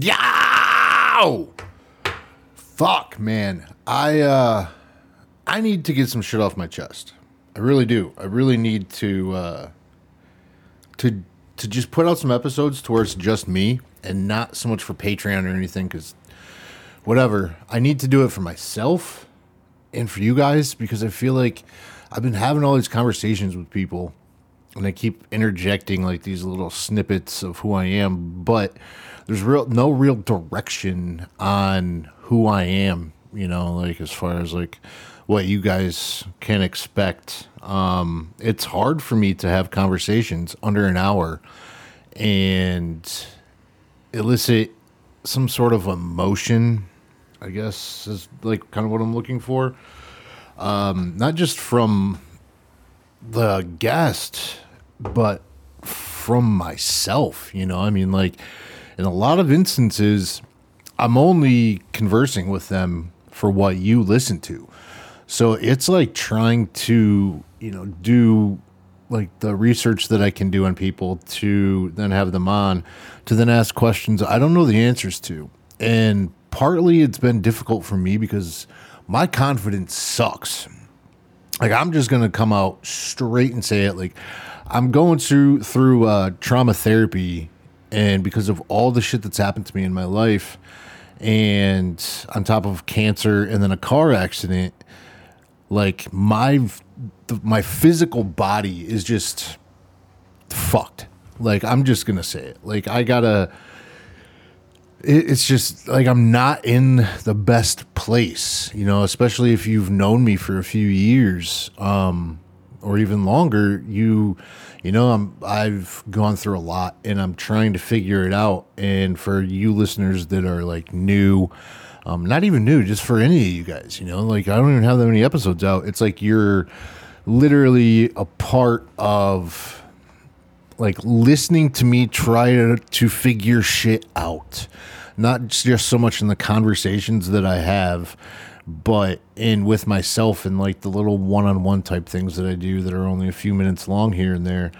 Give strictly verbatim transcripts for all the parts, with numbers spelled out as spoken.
Yow! Fuck, man. I uh, I need to get some shit off my chest. I really do. I really need to uh, to to just put out some episodes to where it's just me and not so much for Patreon or anything, because whatever. I need to do it for myself and for you guys, because I feel like I've been having all these conversations with people and I keep interjecting like these little snippets of who I am, but there's real no real direction on who I am, you know, like as far as like what you guys can expect. Um, it's hard for me to have conversations under an hour and elicit some sort of emotion, I guess, is like kind of what I'm looking for. Um, not just from the guest, but from myself, you know, I mean, like in a lot of instances, I'm only conversing with them for what you listen to. So it's like trying to, you know, do like the research that I can do on people to then have them on to then ask questions I don't know the answers to. And partly it's been difficult for me because my confidence sucks. Like, I'm just going to come out straight and say it. Like, I'm going through through uh, trauma therapy, and because of all the shit that's happened to me in my life, and on top of cancer and then a car accident, like, my my physical body is just fucked. Like, I'm just going to say it. Like, I got to... It's just like I'm not in the best place, you know, especially if you've known me for a few years um, or even longer. You you know, I'm, I've gone through a lot and I'm trying to figure it out. And for you listeners that are like new, um, not even new, just for any of you guys, you know, like I don't even have that many episodes out. It's like you're literally a part of... like listening to me try to, to figure shit out, not just so much in the conversations that I have, but in with myself and like the little one-on-one type things that I do that are only a few minutes long here and there.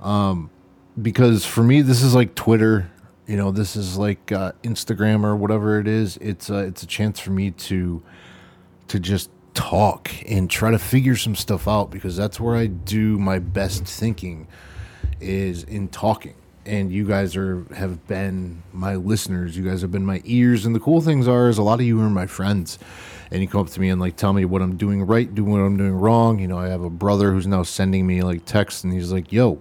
Um, because for me, this is like Twitter, you know, this is like uh, Instagram or whatever it is. It's a, it's a chance for me to, to just talk and try to figure some stuff out, because that's where I do my best thinking, is in talking. And you guys are have been my listeners, you guys have been my ears, and the cool things are is a lot of you are my friends, and you come up to me and like tell me what I'm doing right, do what I'm doing wrong. You know, I have a brother who's now sending me like texts and he's like, yo,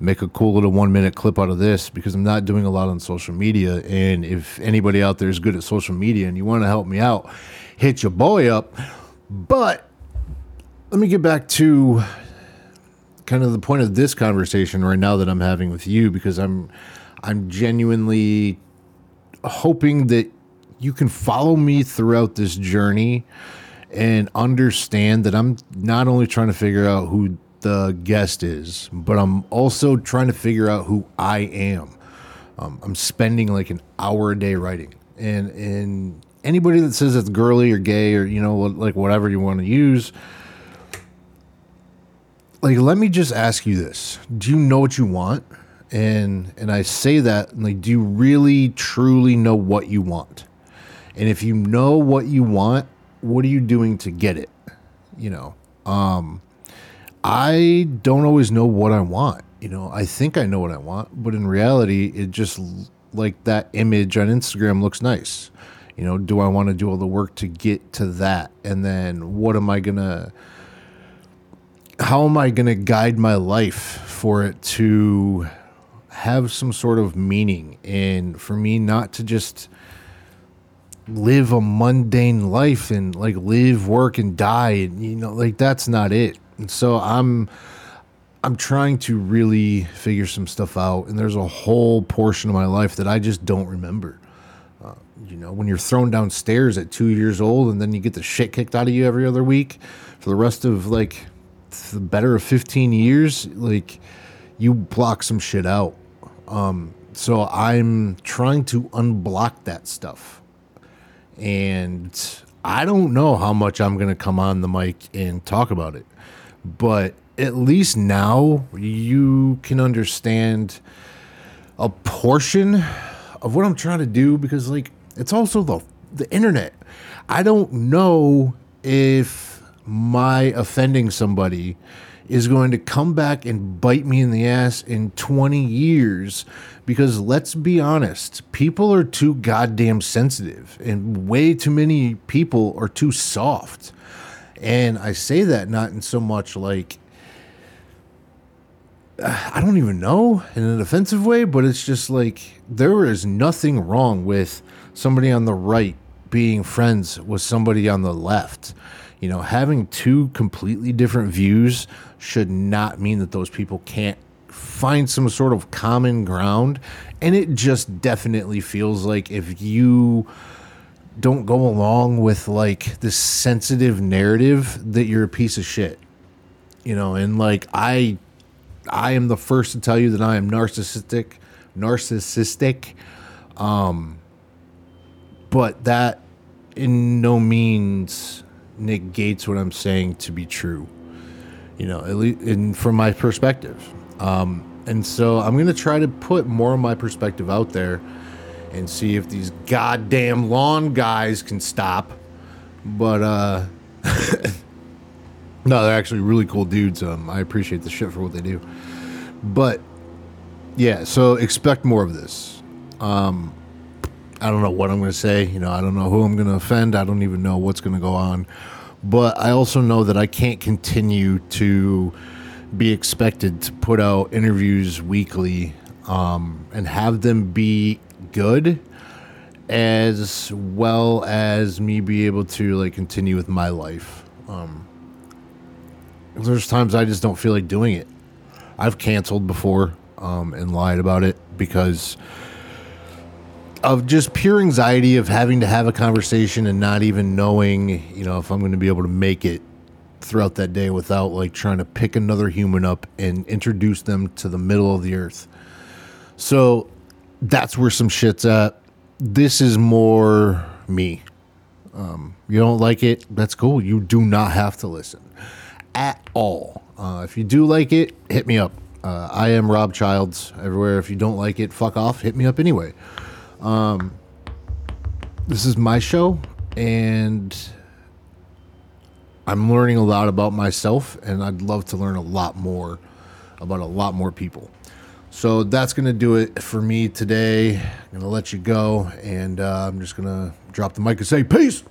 make a cool little one minute clip out of this, because I'm not doing a lot on social media, and if anybody out there is good at social media and you want to help me out, hit your boy up. But let me get back to kind of the point of this conversation right now that I'm having with you, because I'm, I'm genuinely hoping that you can follow me throughout this journey and understand that I'm not only trying to figure out who the guest is, but I'm also trying to figure out who I am. Um, I'm spending like an hour a day writing, and, and anybody that says it's girly or gay or, you know, like whatever you want to use, like, let me just ask you this. Do you know what you want? And and I say that, like, do you really, truly know what you want? And if you know what you want, what are you doing to get it? You know, um, I don't always know what I want. You know, I think I know what I want, but in reality, it just, like, that image on Instagram looks nice. You know, do I want to do all the work to get to that? And then what am I going to... how am I going to guide my life for it to have some sort of meaning, and for me not to just live a mundane life and like live, work and die. And, you know, like that's not it. And so I'm, I'm trying to really figure some stuff out. And there's a whole portion of my life that I just don't remember. Uh, you know, when you're thrown downstairs at two years old and then you get the shit kicked out of you every other week for the rest of like the better of fifteen years, like you block some shit out. Um, so I'm trying to unblock that stuff, and I don't know how much I'm going to come on the mic and talk about it, but at least now you can understand a portion of what I'm trying to do, because like it's also the the internet. I don't know if my offending somebody is going to come back and bite me in the ass in twenty years, because let's be honest, people are too goddamn sensitive and way too many people are too soft. And I say that not in so much like, I don't even know, in an offensive way, but it's just like there is nothing wrong with somebody on the right being friends with somebody on the left. You know, having two completely different views should not mean that those people can't find some sort of common ground. And it just definitely feels like if you don't go along with like this sensitive narrative, that you're a piece of shit, you know. And like I, I am the first to tell you that I am narcissistic, narcissistic. Um, but that in no means negates what I'm saying to be true, you know, at least in, from my perspective. Um, and so I'm going to try to put more of my perspective out there and see if these goddamn lawn guys can stop. But, uh, no, they're actually really cool dudes. Um, I appreciate the shit for what they do, but yeah, so expect more of this. Um, I don't know what I'm going to say. You know, I don't know who I'm going to offend. I don't even know what's going to go on. But I also know that I can't continue to be expected to put out interviews weekly um, and have them be good, as well as me be able to like continue with my life. Um, there's times I just don't feel like doing it. I've canceled before um, and lied about it because of just pure anxiety of having to have a conversation and not even knowing, you know, if I'm going to be able to make it throughout that day without like trying to pick another human up and introduce them to the middle of the earth. So that's where some shit's at. This is more me. Um, you don't like it? That's cool. You do not have to listen at all. Uh, if you do like it, hit me up. Uh, I am Rob Childs everywhere. If you don't like it, fuck off. Hit me up anyway. Um, this is my show, and I'm learning a lot about myself, and I'd love to learn a lot more about a lot more people. So that's going to do it for me today. I'm going to let you go, and uh, I'm just going to drop the mic and say peace.